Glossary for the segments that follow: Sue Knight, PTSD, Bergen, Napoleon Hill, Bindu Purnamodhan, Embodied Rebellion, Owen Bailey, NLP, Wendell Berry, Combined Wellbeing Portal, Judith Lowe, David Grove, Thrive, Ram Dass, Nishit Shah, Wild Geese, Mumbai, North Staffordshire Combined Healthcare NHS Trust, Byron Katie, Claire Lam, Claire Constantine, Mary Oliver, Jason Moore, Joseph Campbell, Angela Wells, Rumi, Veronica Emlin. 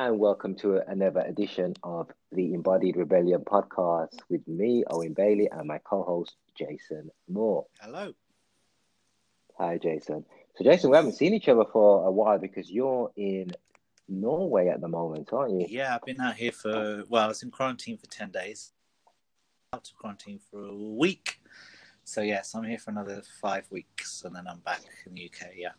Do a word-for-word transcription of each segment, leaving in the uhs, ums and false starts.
And welcome to another edition of the Embodied Rebellion podcast with me, Owen Bailey, and my co-host, Jason Moore. Hello. Hi, Jason. So, Jason, we haven't seen each other for a while because you're in Norway at the moment, aren't you? Yeah, I've been out here for, well, I was in quarantine for ten days. Out to quarantine for a week. So, yes, I'm here for another five weeks and then I'm back in the U K, yeah.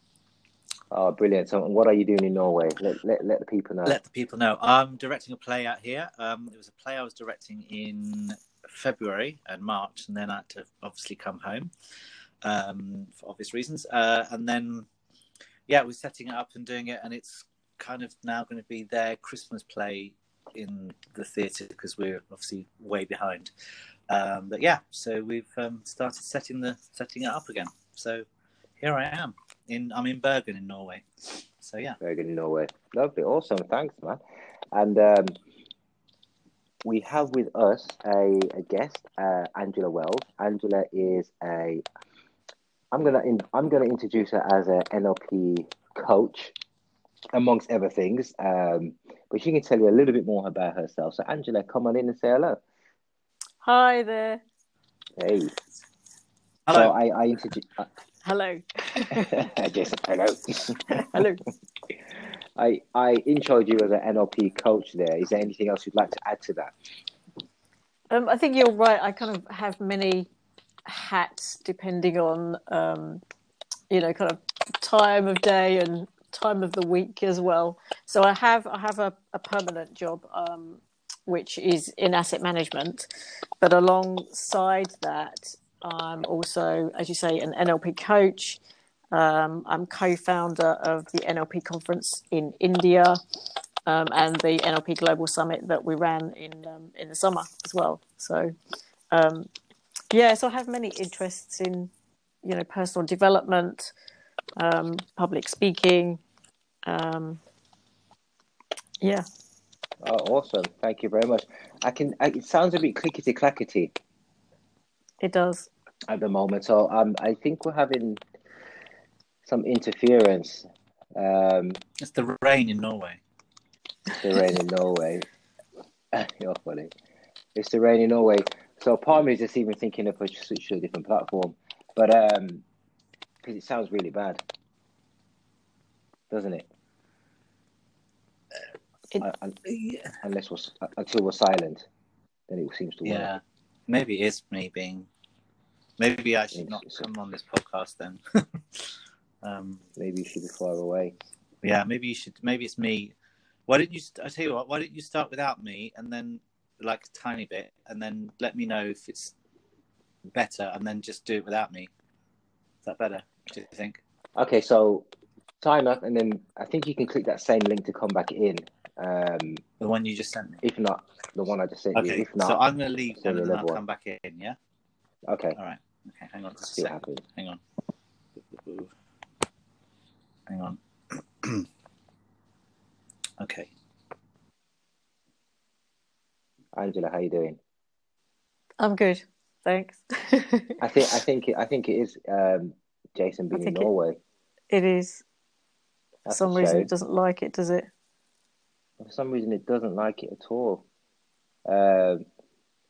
Oh, brilliant. So what are you doing in Norway? Let, let, let the people know. Let the people know. I'm directing a play out here. Um, it was a play I was directing in February and March, and then I had to obviously come home um, for obvious reasons. Uh, and then, yeah, we're setting it up and doing it, and it's kind of now going to be their Christmas play in the theatre because we're obviously way behind. Um, but, yeah, so we've um, started setting the setting it up again. So here I am. In, I'm in Bergen in Norway. So, yeah. Bergen in Norway. Lovely. Awesome. Thanks, man. And um, we have with us a, a guest, uh, Angela Wells. Angela is a... I'm going to I'm gonna introduce her as an N L P coach, amongst other things. Um, but she can tell you a little bit more about herself. So, Angela, come on in and say hello. Hi there. Hey. Hello. So, I, I introduce... I, Hello. Jason, hello. Hello. I I introed you as an N L P coach there. Is there anything else you'd like to add to that? Um, I think you're right. I kind of have many hats depending on, um, you know, kind of time of day and time of the week as well. So I have I have a, a permanent job, um, which is in asset management. But alongside that, I'm also, as you say, an N L P coach. Um, I'm co-founder of the N L P conference in India um, and the N L P Global Summit that we ran in um, in the summer as well. So, um, yeah, so I have many interests in, you know, personal development, um, public speaking. Um, yeah. Oh, awesome. Thank you very much. I can. I, it sounds a bit clickety-clackety. It does. At the moment. So um, I think we're having some interference. Um, it's the rain in Norway. It's the rain in Norway. You're funny. It's the rain in Norway. So part of me is just even thinking if I should switch to a different platform. But um, because it sounds really bad. Doesn't it? it I, I, yeah. Unless we're, until we're silent. Then it seems to work. Yeah. Maybe it's me being. Maybe I should not come on this podcast then. um, maybe you should be far away. Yeah, maybe you should. Maybe it's me. Why don't you? I tell you what. Why don't you start without me and then like a tiny bit, and then let me know if it's better, and then just do it without me. Is that better? Do you think? Okay, so time up, and then I think you can click that same link to come back in. Um, the one you just sent me. If not, the one I just sent okay. you. If not, so I'm going to leave and then I'll one. come back in, yeah? Okay. All right. Okay, hang on. Just see what happens. Hang on. Hang on. Okay. Angela, how you doing? I'm good. Thanks. I think I think it, I think it is um, Jason being in Norway. It, it is. That's For some reason it doesn't like it, does it? For some reason, it doesn't like it at all. Uh,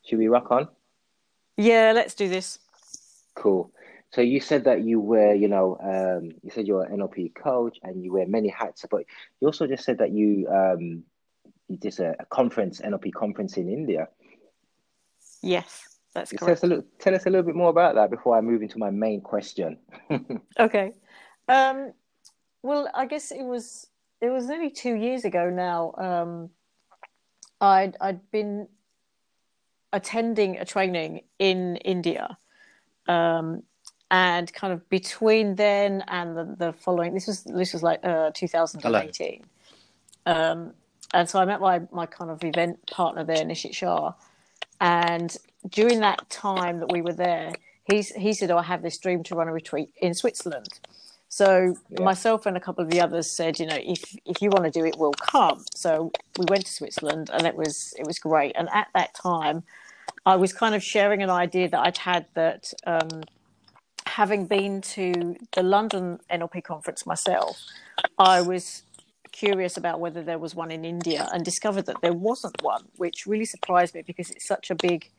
should we rock on? Yeah, let's do this. Cool. So you said that you were, you know, um, you said you're an N L P coach and you wear many hats, but you also just said that you um, you did a, a conference, N L P conference in India. Yes, that's correct. Tell us a little, tell us a little bit more about that before I move into my main question. Okay. Um, well, I guess it was... It was nearly two years ago now. Um, I'd I'd been attending a training in India, um, and kind of between then and the, the following, this was this was like uh, two thousand eighteen, um, and so I met my my kind of event partner there, Nishit Shah, and during that time that we were there, he he said, "Oh, I have this dream to run a retreat in Switzerland." So yeah. myself and a couple of the others said, you know, if, if you want to do it, we'll come. So we went to Switzerland and it was it was great. And at that time, I was kind of sharing an idea that I'd had that um, having been to the London N L P conference myself, I was curious about whether there was one in India and discovered that there wasn't one, which really surprised me because it's such a big,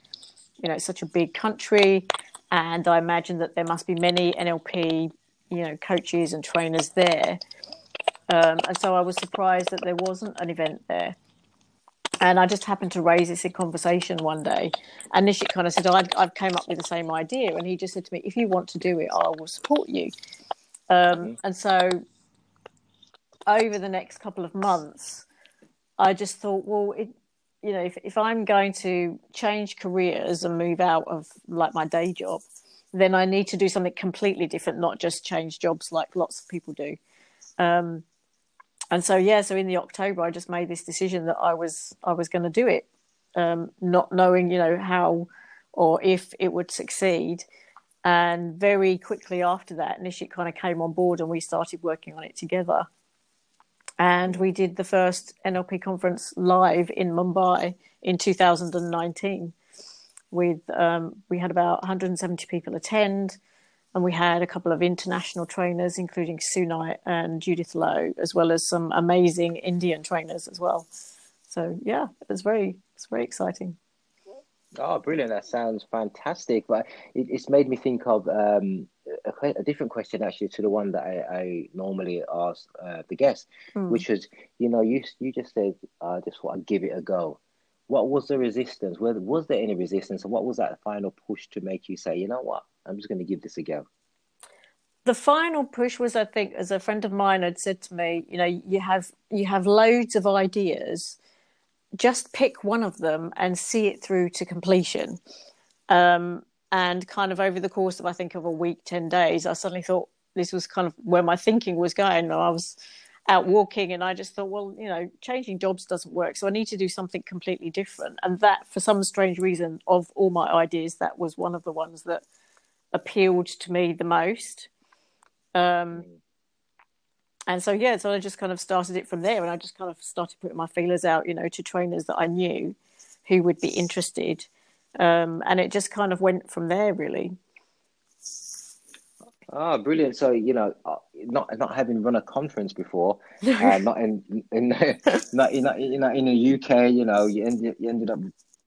you know, it's such a big country. And I imagine that there must be many N L P, you know, coaches and trainers there. Um, and so I was surprised that there wasn't an event there. And I just happened to raise this in conversation one day. And Nishit kind of said, oh, I've, I've came up with the same idea. And he just said to me, if you want to do it, I will support you. Um, and so over the next couple of months, I just thought, well, it, you know, if, if I'm going to change careers and move out of like my day job, then I need to do something completely different, not just change jobs like lots of people do. Um, and so, yeah, so in the October, I just made this decision that I was, I was going to do it, um, not knowing, you know, how or if it would succeed. And very quickly after that, Nishit kind of came on board and we started working on it together. And we did the first N L P conference live in Mumbai in two thousand nineteen. With um, we had about one hundred seventy people attend, and we had a couple of international trainers, including Sue Knight and Judith Lowe, as well as some amazing Indian trainers as well. So yeah, it was very, it's very exciting. Oh, brilliant! That sounds fantastic. But it, it's made me think of um, a, a different question actually to the one that I, I normally ask uh, the guests, mm. which was, you know, you you just said, I just want to give it a go. What was the resistance? Whether, was there any resistance? And what was that final push to make you say, you know what, I'm just going to give this a go? The final push was, I think, as a friend of mine had said to me, you know, you have you have loads of ideas. Just pick one of them and see it through to completion. Um, and kind of over the course of, I think, of a week, ten days, I suddenly thought this was kind of where my thinking was going. I was out walking and I just thought, well, you know, changing jobs doesn't work. So I need to do something completely different. And that, for some strange reason, of all my ideas, that was one of the ones that appealed to me the most. Um, and so, yeah, so I just kind of started it from there. And I just kind of started putting my feelers out, you know, to trainers that I knew who would be interested. Um, and it just kind of went from there, really. Ah, oh, brilliant! So you know, not not having run a conference before, uh, not in in not in not in, in the U K, you know, you ended you ended up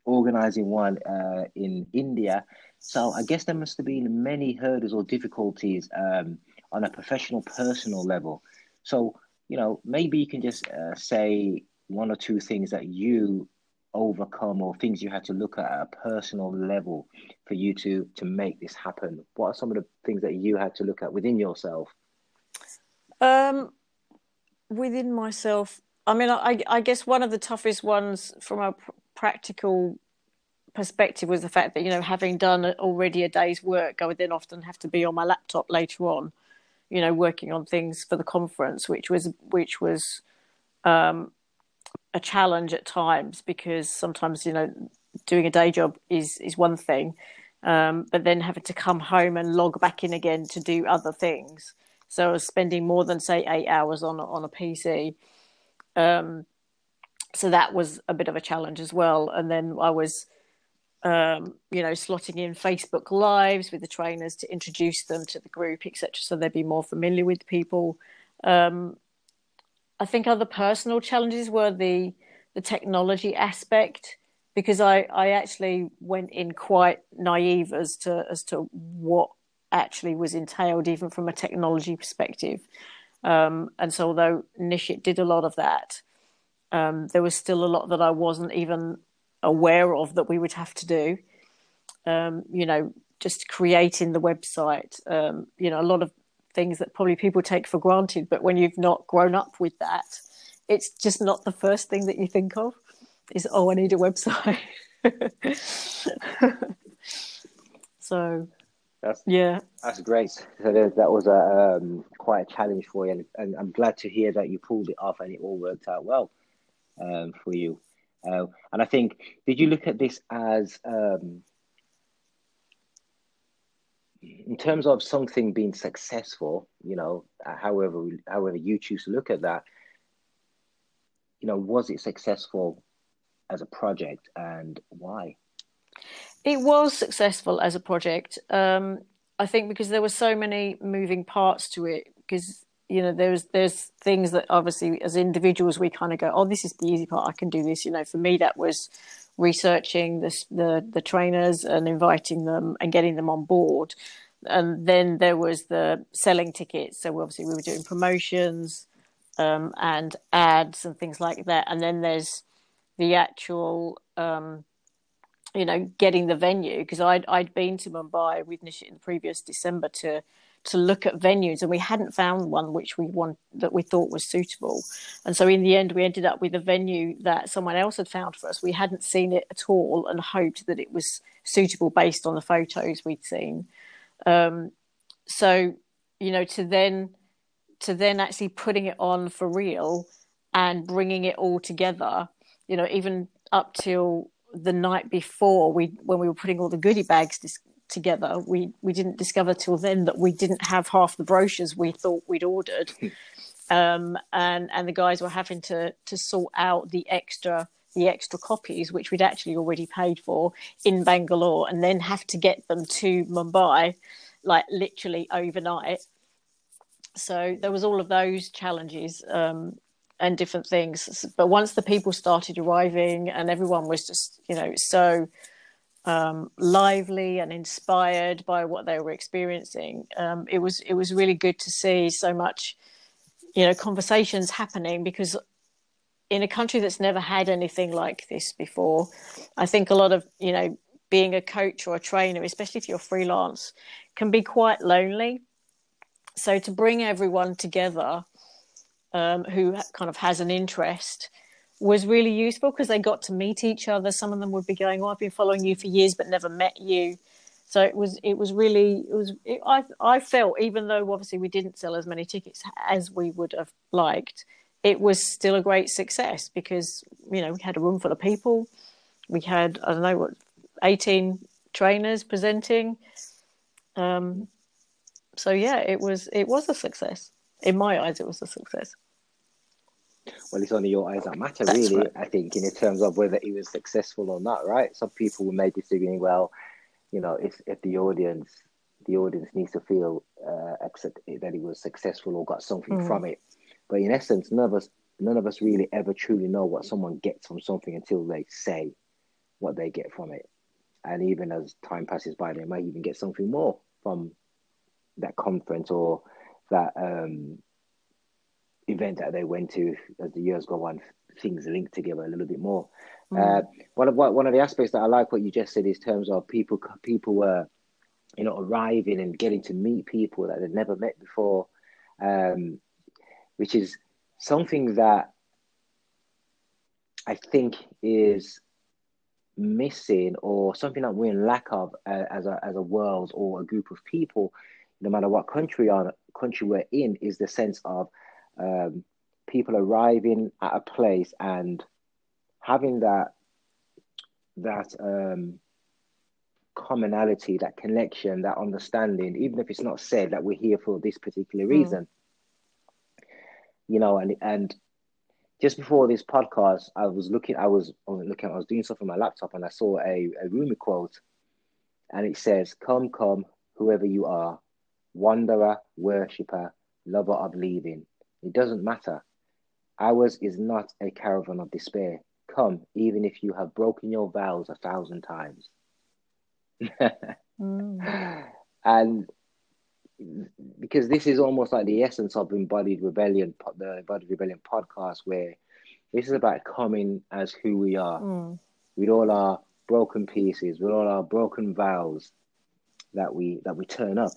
organising one uh, in India. So I guess there must have been many hurdles or difficulties um, on a professional, personal level. So you know, maybe you can just uh, say one or two things that you overcome or things you had to look at at a personal level for you to to make this happen. What are some of the things that you had to look at within yourself? Um, within myself, I mean, I, I guess one of the toughest ones from a pr- practical perspective was the fact that, you know, having done already a day's work, I would then often have to be on my laptop later on, you know, working on things for the conference, which was which was um a challenge at times, because sometimes, you know, doing a day job is is one thing, um, but then having to come home and log back in again to do other things. So I was spending more than, say, eight hours on on a P C. Um, so that was a bit of a challenge as well. And then I was, um, you know, slotting in Facebook Lives with the trainers to introduce them to the group, et cetera, so they'd be more familiar with people. Um, I think other personal challenges were the the technology aspect, because I, I actually went in quite naive as to as to what actually was entailed, even from a technology perspective. Um, and so although Nishit did a lot of that, um, there was still a lot that I wasn't even aware of that we would have to do. Um, you know, just creating the website, um, you know, a lot of things that probably people take for granted, but when you've not grown up with that, it's just not the first thing that you think of is, oh, I need a website. So that's, yeah, that's great. So that was a um, quite a challenge for you, and, and I'm glad to hear that you pulled it off and it all worked out well um, for you. Uh, and I think, did you look at this as um, in terms of something being successful, you know, however however you choose to look at that, you know, was it successful as a project, and why? It was successful as a project, um, I think, because there were so many moving parts to it, because you know, there's there's things that obviously as individuals we kind of go, oh, this is the easy part, I can do this. You know, for me that was researching this, the the trainers and inviting them and getting them on board. And then there was the selling tickets. So obviously we were doing promotions um, and ads and things like that. And then there's the actual, um, you know, getting the venue, because I'd, I'd been to Mumbai with Nishit in the previous December to to look at venues, and we hadn't found one which we want that we thought was suitable. And so in the end, we ended up with a venue that someone else had found for us. We hadn't seen it at all and hoped that it was suitable based on the photos we'd seen. Um, so, you know, to then, to then actually putting it on for real and bringing it all together, you know, even up till the night before we, when we were putting all the goodie bags dis- together, we, we didn't discover till then that we didn't have half the brochures we thought we'd ordered. Um, and, and the guys were having to, to sort out the extra, the extra copies, which we'd actually already paid for in Bangalore, and then have to get them to Mumbai, like literally overnight. So there was all of those challenges um, and different things. But once the people started arriving and everyone was just, you know, so um, lively and inspired by what they were experiencing, um, it was, it was really good to see so much, you know, conversations happening, because in a country that's never had anything like this before, I think a lot of, you know, being a coach or a trainer, especially if you're freelance, can be quite lonely. So to bring everyone together um, who kind of has an interest was really useful, because they got to meet each other. Some of them would be going, oh, I've been following you for years, but never met you. So it was, it was really, it was, it, I, I felt, even though obviously we didn't sell as many tickets as we would have liked, it was still a great success, because, you know, we had a room full of people. We had, I don't know, what, eighteen trainers presenting. Um, so, yeah, it was it was a success. In my eyes, it was a success. Well, it's only your eyes that matter, That's really, right. I think, in terms of whether it was successful or not, right? Some people may disagree, well, you know, if, if the audience, the audience needs to feel uh, that it was successful or got something mm. from it. But in essence, none of us, none of us really ever truly know what someone gets from something until they say what they get from it. And even as time passes by, they might even get something more from that conference or that um, event that they went to. As the years go on, things link together a little bit more. Mm. Uh, one of one of the aspects that I like what you just said is terms of people people were, you know, arriving and getting to meet people that they'd never met before. Um, which is something that I think is missing, or something that we're in lack of uh, as a as a world or a group of people, no matter what country on country we're in, is the sense of um, people arriving at a place and having that that um, commonality, that connection, that understanding, even if it's not said that we're here for this particular reason. Mm. You know, and and just before this podcast, I was looking, I was looking, I was doing stuff on my laptop, and I saw a, a Rumi quote, and it says, "Come, come, whoever you are, wanderer, worshipper, lover of leaving. It doesn't matter. Ours is not a caravan of despair. Come, even if you have broken your vows a thousand times." mm. And because this is almost like the essence of Embodied Rebellion, the Embodied Rebellion podcast, where this is about coming as who we are, mm. with all our broken pieces, with all our broken vows, that we that we turn up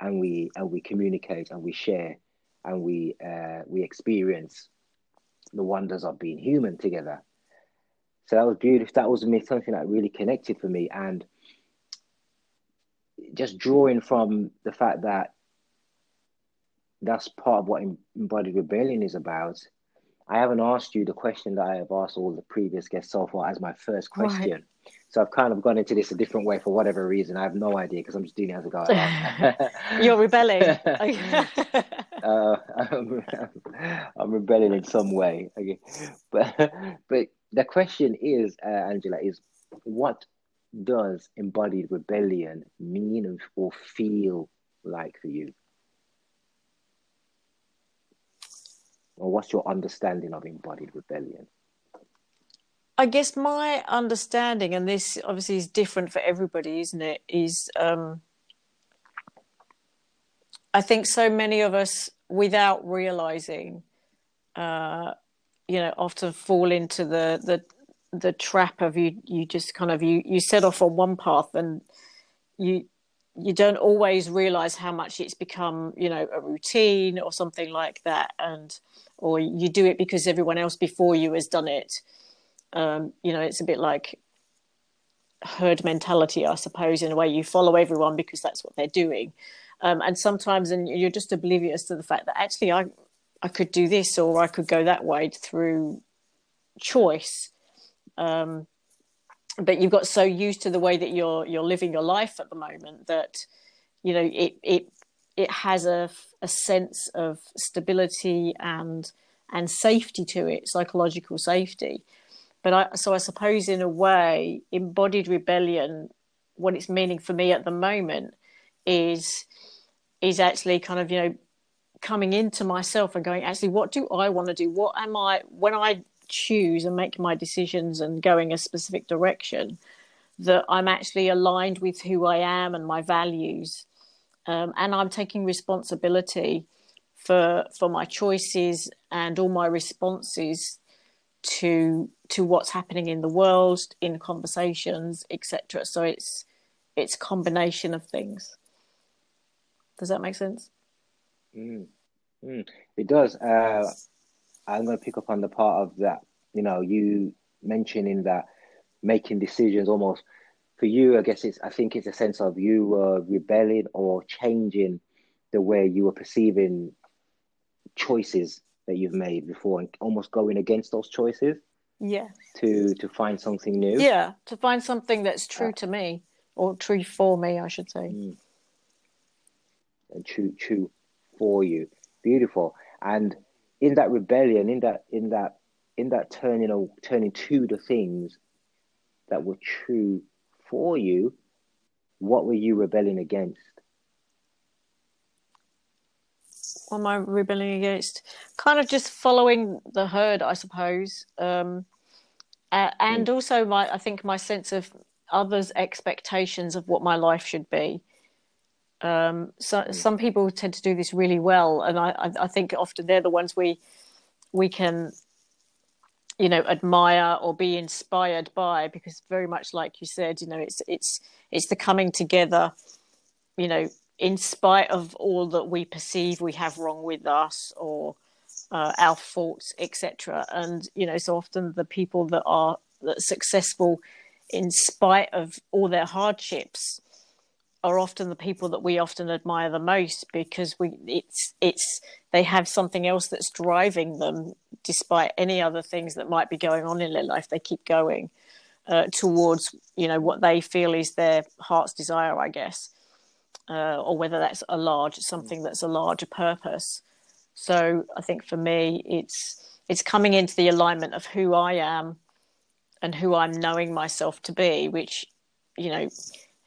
and we and we communicate and we share and we uh, we experience the wonders of being human together. So that was beautiful. That was something that really connected for me, and just drawing from the fact that that's part of what Embodied Rebellion is about. I haven't asked you the question that I have asked all the previous guests so far as my first question. Right. So I've kind of gone into this a different way for whatever reason. I have no idea, because I'm just doing it as a guy. You're rebelling. uh, I'm, I'm rebelling in some way. Okay, but but the question is, uh, Angela, is what does Embodied Rebellion mean or feel like for you? or what's your understanding of embodied rebellion? I guess my understanding, and this obviously is different for everybody, isn't it, is um, I think so many of us, without realising, uh, you know, often fall into the the, the trap of you, you just kind of, you, you set off on one path and you you don't always realise how much it's become, you know, a routine or something like that, and or you do it because everyone else before you has done it. Um, you know, it's a bit like herd mentality, I suppose, in a way. You follow everyone because that's what they're doing. Um, and sometimes and you're just oblivious to the fact that actually I, I could do this or I could go that way through choice. Um, but you've got so used to the way that you're you're living your life at the moment that, you know, it it it has a, a sense of stability and and safety to it, psychological safety. But I, so I suppose in a way, embodied rebellion, what it's meaning for me at the moment is is actually kind of, you know, coming into myself and going, actually, what do I want to do? What am I, when I choose and make my decisions and going a specific direction, that I'm actually aligned with who I am and my values. Um, and I'm taking responsibility for for my choices and all my responses to to what's happening in the world, in conversations, et cetera. So it's it's a combination of things. Does that make sense? Mm. Mm. It does. Uh, I'm going to pick up on the part of that, you know, you mentioning that making decisions almost, for you, I guess it's, I think it's a sense of you were rebelling or changing the way you were perceiving choices that you've made before and almost going against those choices. Yeah. To to find something new. Yeah, to find something that's true uh, to me, or true for me, I should say. Mm. And true, true for you. Beautiful. And in that rebellion, in that, in that, in that turning or turning to the things that were true for you, what were you rebelling against? What am I rebelling against? Kind of just following the herd, I suppose. Um, uh, and mm. also, my I think my sense of others' expectations of what my life should be. Um, so mm. some people tend to do this really well, and I, I, I think often they're the ones we we can, you know, admire or be inspired by, because very much like you said, you know, it's it's it's the coming together, you know, in spite of all that we perceive we have wrong with us or uh, our faults, et cetera. And, you know, so often the people that are that are successful in spite of all their hardships are often the people that we often admire the most, because we it's it's they have something else that's driving them despite any other things that might be going on in their life. They keep going uh, towards, you know, what they feel is their heart's desire, I guess. Uh, or whether that's a large, something that's a larger purpose. So I think for me, it's it's coming into the alignment of who I am and who I'm knowing myself to be, which, you know,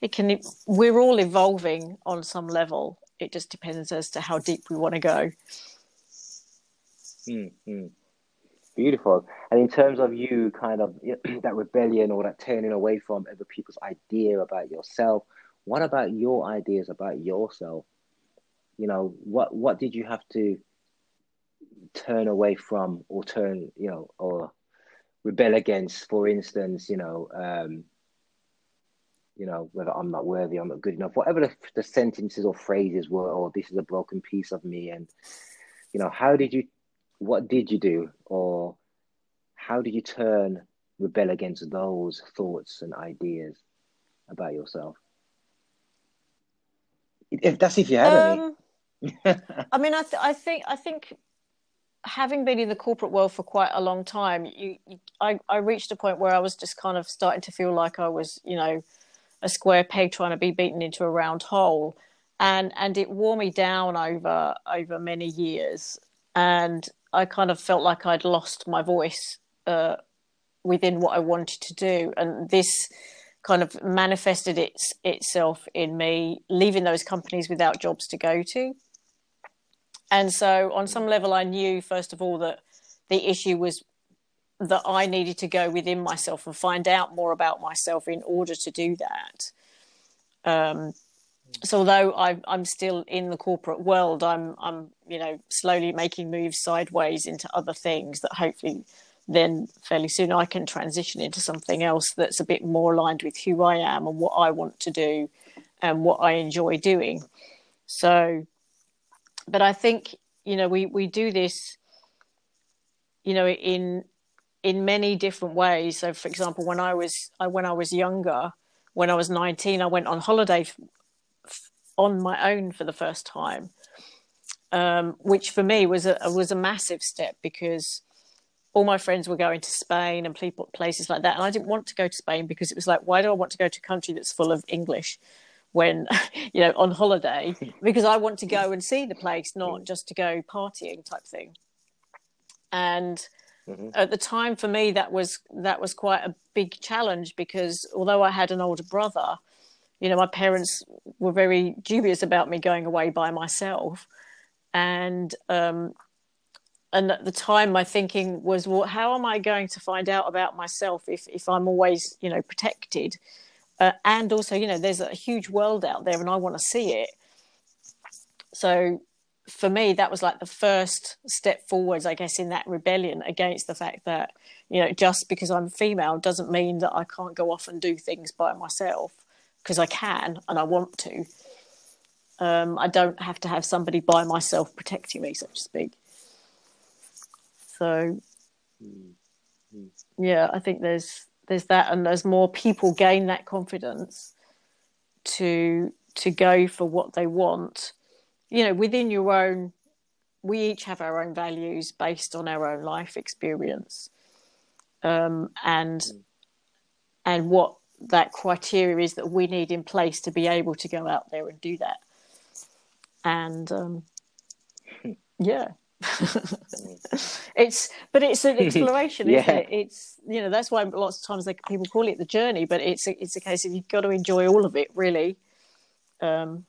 it can. We're all evolving on some level. It just depends as to how deep we want to go. Mm-hmm. Beautiful. And in terms of you kind of that rebellion or that turning away from other people's idea about yourself, what about your ideas about yourself? You know, what, what did you have to turn away from or turn, you know, or rebel against? For instance, you know, um, you know, whether I'm not worthy, I'm not good enough, whatever the, the sentences or phrases were, or this is a broken piece of me. And, you know, how did you, what did you do? Or how did you turn, rebel against those thoughts and ideas about yourself? If that's if you had um, any. I mean, I, th- I think I think having been in the corporate world for quite a long time, you, you, I, I reached a point where I was just kind of starting to feel like I was, you know, a square peg trying to be beaten into a round hole, and and it wore me down over over many years, and I kind of felt like I'd lost my voice uh, within what I wanted to do, and this kind of manifested its, itself in me leaving those companies without jobs to go to, And so on some level, I knew, first of all, that the issue was that I needed to go within myself and find out more about myself in order to do that. Um, so although I, I'm still in the corporate world, I'm, I'm, you know, slowly making moves sideways into other things that hopefully then fairly soon I can transition into something else that's a bit more aligned with who I am and what I want to do and what I enjoy doing. So, but I think, you know, we, we do this, you know, in, in many different ways. So for example, when I was, I, when I was younger, when I was nineteen, I went on holiday f- f- on my own for the first time, um, which for me was a, was a massive step, because all my friends were going to Spain and people, places like that. And I didn't want to go to Spain, because it was like, why do I want to go to a country that's full of English when, you know, on holiday, because I want to go and see the place, not just to go partying type thing. And mm-hmm. at the time for me, that was, that was quite a big challenge, because although I had an older brother, you know, my parents were very dubious about me going away by myself. And, um, and at the time my thinking was, well, how am I going to find out about myself if, if I'm always, you know, protected? Uh, and also, you know, there's a huge world out there and I want to see it. So for me, that was like the first step forwards, I guess, in that rebellion against the fact that, you know, just because I'm female doesn't mean that I can't go off and do things by myself, because I can and I want to. Um, I don't have to have somebody by myself protecting me, so to speak. So, yeah, I think there's there's that, and as more people gain that confidence to to go for what they want, you know, within your own, we each have our own values based on our own life experience, um, and mm. and what that criteria is that we need in place to be able to go out there and do that, and um, yeah. it's but it's an exploration, isn't yeah. it? It's, you know, that's why lots of times they, people call it the journey, but it's a, it's a case of you've got to enjoy all of it, really. Um,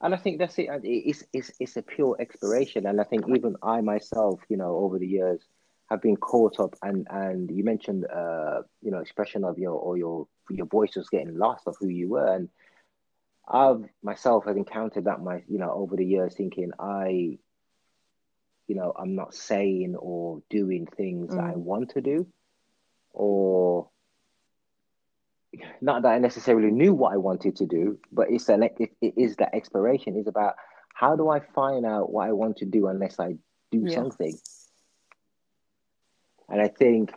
and I think that's it. It's it's it's a pure exploration, and I think even I myself, you know, over the years have been caught up. And, and you mentioned, uh, you know, expression of your or your your voice was getting lost of who you were, and I've myself have encountered that my you know over the years, thinking I you know I'm not saying or doing things mm. that I want to do, or not that I necessarily knew what I wanted to do, but it's that it, it is that exploration is about how do I find out what I want to do unless I do yeah. something. And I think,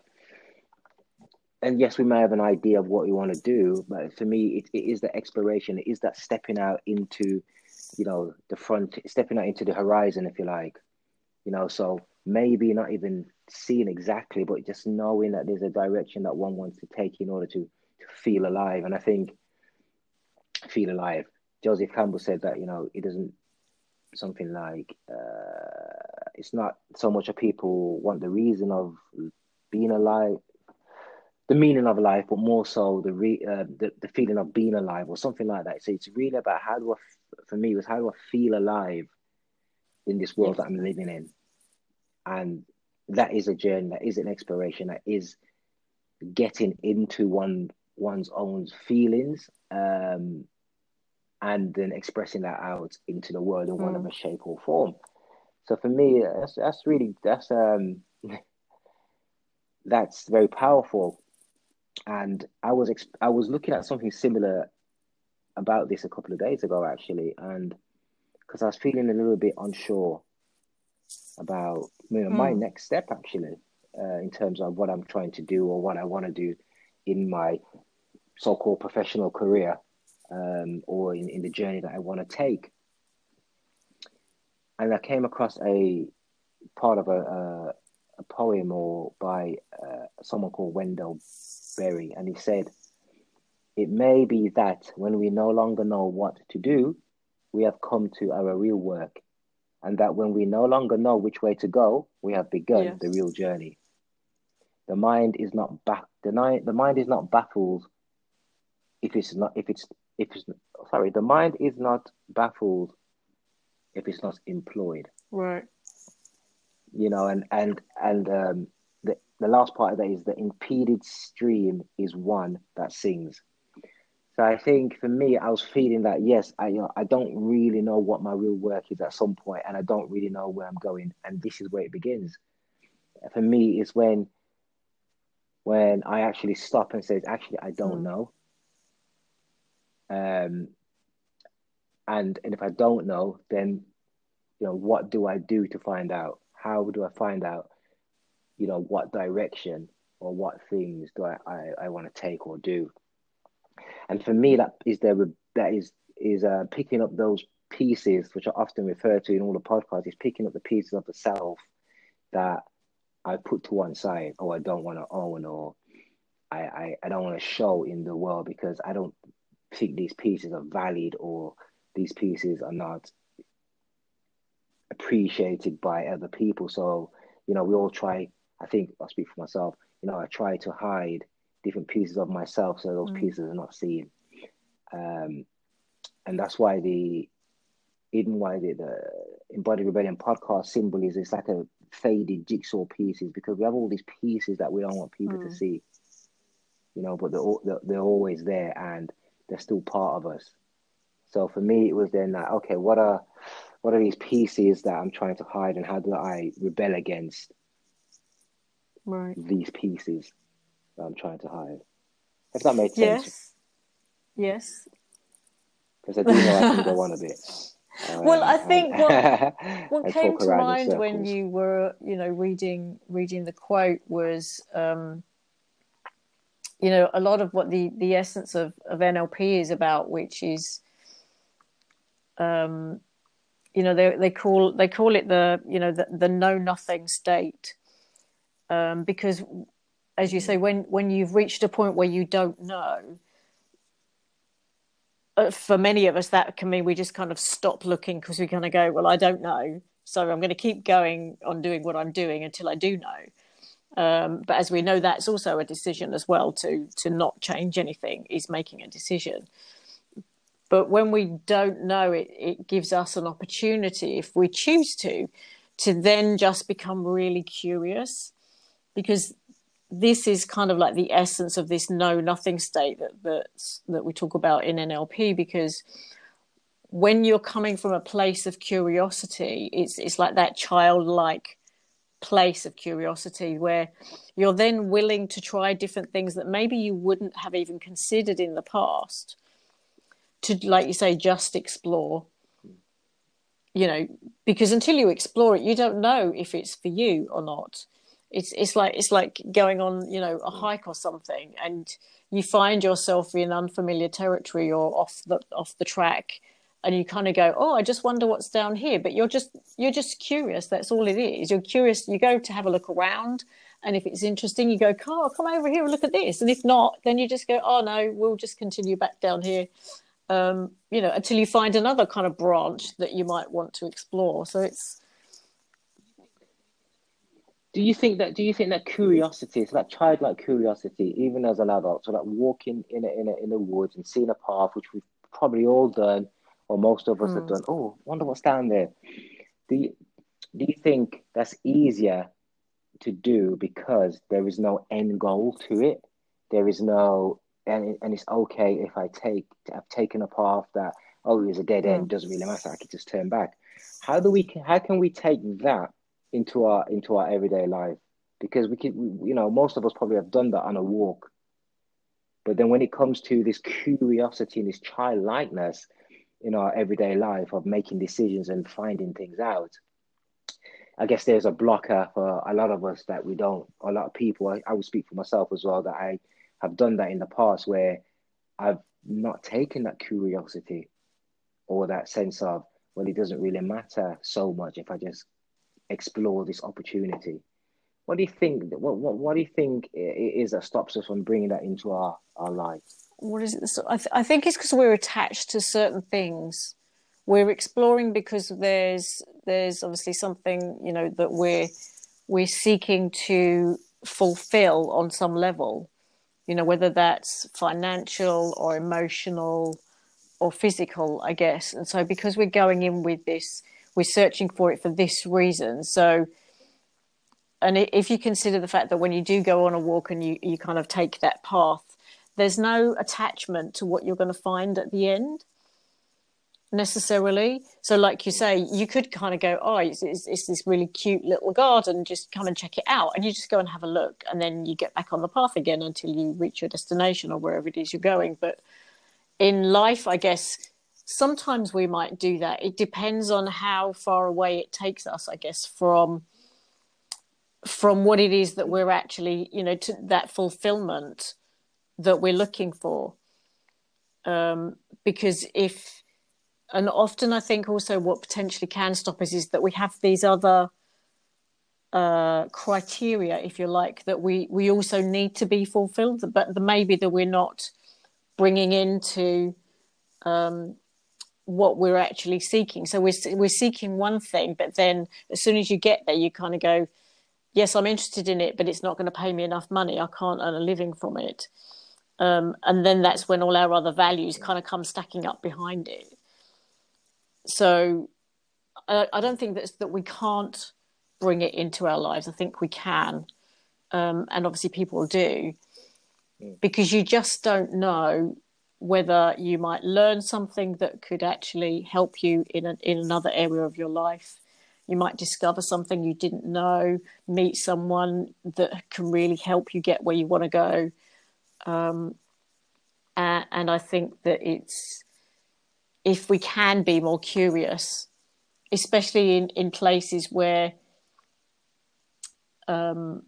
and yes, we may have an idea of what we want to do, but for me, it, it is that exploration. It is that stepping out into, you know, the front, stepping out into the horizon, if you like, you know, so maybe not even seeing exactly, but just knowing that there's a direction that one wants to take in order to, to feel alive. And I think feel alive, Joseph Campbell said that, you know, it doesn't something like, uh, it's not so much that people want the reason of being alive, the meaning of life, but more so the, re, uh, the the feeling of being alive or something like that. So it's really about how do I, for me, was how do I feel alive in this world that I'm living in? And that is a journey, that is an exploration, that is getting into one one's own feelings, um, and then expressing that out into the world in mm. one of a shape or form. So for me, that's that's really, that's um, that's very powerful. And I was exp- I was looking at something similar about this a couple of days ago, actually, and because I was feeling a little bit unsure about you know, mm. my next step, actually, uh, in terms of what I'm trying to do or what I want to do in my so-called professional career, um, or in, in the journey that I want to take. And I came across a part of a, a, a poem or by uh, someone called Wendell Berry, and he said, "It may be that when we no longer know what to do, we have come to our real work, and that when we no longer know which way to go, we have begun yes. the real journey. The mind is not ba- the, ni- the mind is not baffled if it's not if it's if it's sorry the mind is not baffled if it's not employed. Right. You know, and and and um, the the last part of that is the impeded stream is one that sings. So I think for me, I was feeling that, yes, I you know, I don't really know what my real work is at some point, and I don't really know where I'm going. And this is where it begins. For me, it's when when I actually stop and say, actually, I don't mm. know. Um, and and if I don't know, then, you know, what do I do to find out? How do I find out, you know, what direction or what things do I, I, I want to take or do? And for me, that is there, that is is uh, picking up those pieces, which I often refer to in all the podcasts, is picking up the pieces of the self that I put to one side, or I don't want to own, or I, I, I don't want to show in the world because I don't think these pieces are valid, or these pieces are not appreciated by other people. So, you know, we all try, I think I'll speak for myself, you know, I try to hide different pieces of myself so those mm. pieces are not seen. Um, and that's why the, even why the, the Embodied Rebellion podcast symbol is, it's like a faded jigsaw pieces, because we have all these pieces that we don't want people mm. to see, you know, but they're, they're always there and they're still part of us. So for me, it was then like, okay, what are what are these pieces that I'm trying to hide, and how do I rebel against right. these pieces that I'm trying to hide? If that made sense. Yes. Yes. Because I do know I can go on a bit. Um, well, I think what, what came to mind when you were, you know, reading reading the quote was, um, you know, a lot of what the, the essence of, of N L P is about, which is, um, you know, they they call they call it the, you know, the, the know nothing state, um, because, as you say, when when you've reached a point where you don't know, for many of us, that can mean we just kind of stop looking, because we kind of go, well, I don't know, so I'm going to keep going on doing what I'm doing until I do know. Um, but as we know, that's also a decision as well, to to not change anything is making a decision. But when we don't know, it, it gives us an opportunity, if we choose to, to then just become really curious, because this is kind of like the essence of this know-nothing state that, that that we talk about in N L P, because when you're coming from a place of curiosity, it's it's like that childlike place of curiosity where you're then willing to try different things that maybe you wouldn't have even considered in the past, to, like you say, just explore, you know, because until you explore it, you don't know if it's for you or not. It's it's like it's like going on, you know, a hike or something, and you find yourself in unfamiliar territory or off the off the track, and you kind of go, oh, I just wonder what's down here. But you're just you're just curious. That's all it is. You're curious. You go to have a look around, and if it's interesting, you go, oh, come over here and look at this. And if not, then you just go, oh no, we'll just continue back down here, um, you know, until you find another kind of branch that you might want to explore. So it's. Do you think that? Do you think that curiosity, so that childlike curiosity, even as an adult, so that walking in a, in a, in the woods and seeing a path, which we've probably all done, or most of us mm. have done. Oh, wonder what's down there. Do you, do you think that's easier to do because there is no end goal to it? There is no, and and it's okay if I take I've taken a path that oh is a dead end, mm. doesn't really matter. I could just turn back. How do we? How can we take that into our into our everyday life? Because we could, we, you know, most of us probably have done that on a walk. But then when it comes to this curiosity and this childlikeness in our everyday life of making decisions and finding things out, I guess there's a blocker for a lot of us that we don't, a lot of people, I, I would speak for myself as well, that I have done that in the past where I've not taken that curiosity or that sense of, well, it doesn't really matter so much if I just explore this opportunity. What do you think? What what what do you think it is that stops us from bringing that into our our life? What is it? So I th- I think it's because we're attached to certain things. We're exploring because there's there's obviously something, you know, that we're we're seeking to fulfill on some level. You know, whether that's financial or emotional or physical, I guess. And so because we're going in with this. we're searching for it for this reason. So, and if you consider the fact that when you do go on a walk and you, you kind of take that path, there's no attachment to what you're going to find at the end necessarily. So like you say, you could kind of go, oh, it's, it's, it's this really cute little garden, just come and check it out. And you just go and have a look, and then you get back on the path again until you reach your destination or wherever it is you're going. But in life, I guess, sometimes we might do that. It depends on how far away it takes us, I guess, from from what it is that we're actually, you know, to that fulfillment that we're looking for. Um, because if, and often I think also what potentially can stop us is that we have these other uh, criteria, if you like, that we, we also need to be fulfilled, but maybe that we're not bringing into um, what we're actually seeking. So we're, we're seeking one thing, but then as soon as you get there, you kind of go, yes, I'm interested in it, but it's not going to pay me enough money. I can't earn a living from it. Um, and then that's when all our other values kind of come stacking up behind it. So I, I don't think that's, that we can't bring it into our lives. I think we can. Um, and obviously people do. Because you just don't know whether you might learn something that could actually help you in a, in another area of your life. You might discover something you didn't know, meet someone that can really help you get where you want to go. Um, and, and I think that it's, if we can be more curious, especially in, in places where, um,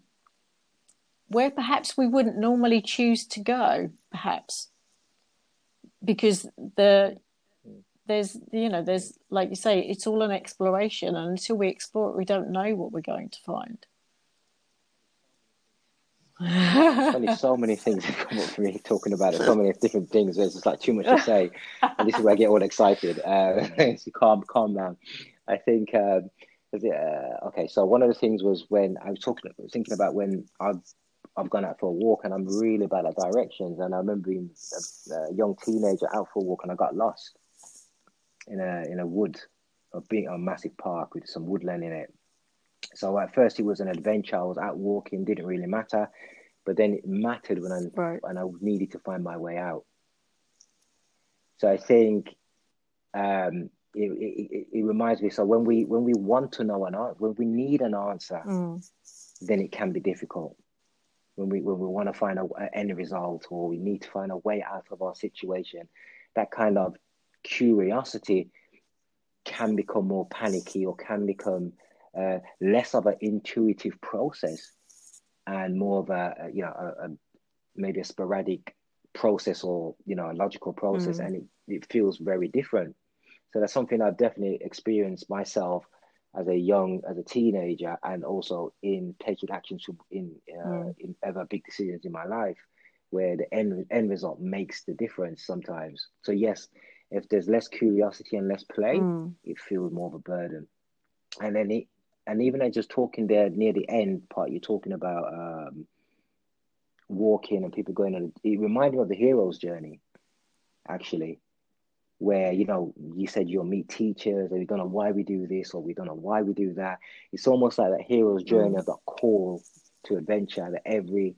where perhaps we wouldn't normally choose to go, perhaps, because the... There's, you know, there's, like you say, it's all an exploration, and until we explore it, we don't know what we're going to find. There's funny, so many things that come up for me talking about it, so many different things. There's just like too much to say, and this is where I get all excited. Uh, so calm, calm down. I think, um, uh, okay, so one of the things was when I was talking, thinking about when I've I've gone out for a walk and I'm really bad at directions, and I remember being a, a young teenager out for a walk and I got lost. in a in a wood, a big, a massive park with some woodland in it. So at first it was an adventure. I was out walking, didn't really matter, but then it mattered when I right. and I needed to find my way out. So I think um, it, it it reminds me. So when we when we want to know an answer, when we need an answer, mm. then it can be difficult. When we when we want to find a end result, or we need to find a way out of our situation, that kind of curiosity can become more panicky, or can become uh, less of an intuitive process and more of a, you know, a, a, maybe a sporadic process, or, you know, a logical process. Mm. And it, it feels very different. So that's something I've definitely experienced myself as a young, as a teenager, and also in taking action to, in, uh, mm. in ever big decisions in my life, where the end, end result makes the difference sometimes. So yes, if there's less curiosity and less play, mm. it feels more of a burden. And then, it, and even as just talking there near the end part, you're talking about um, walking and people going on. It reminded me of the hero's journey, actually, where, you know, you said you'll meet teachers, and we don't know why we do this, or we don't know why we do that. It's almost like that hero's journey mm. of that call to adventure. That every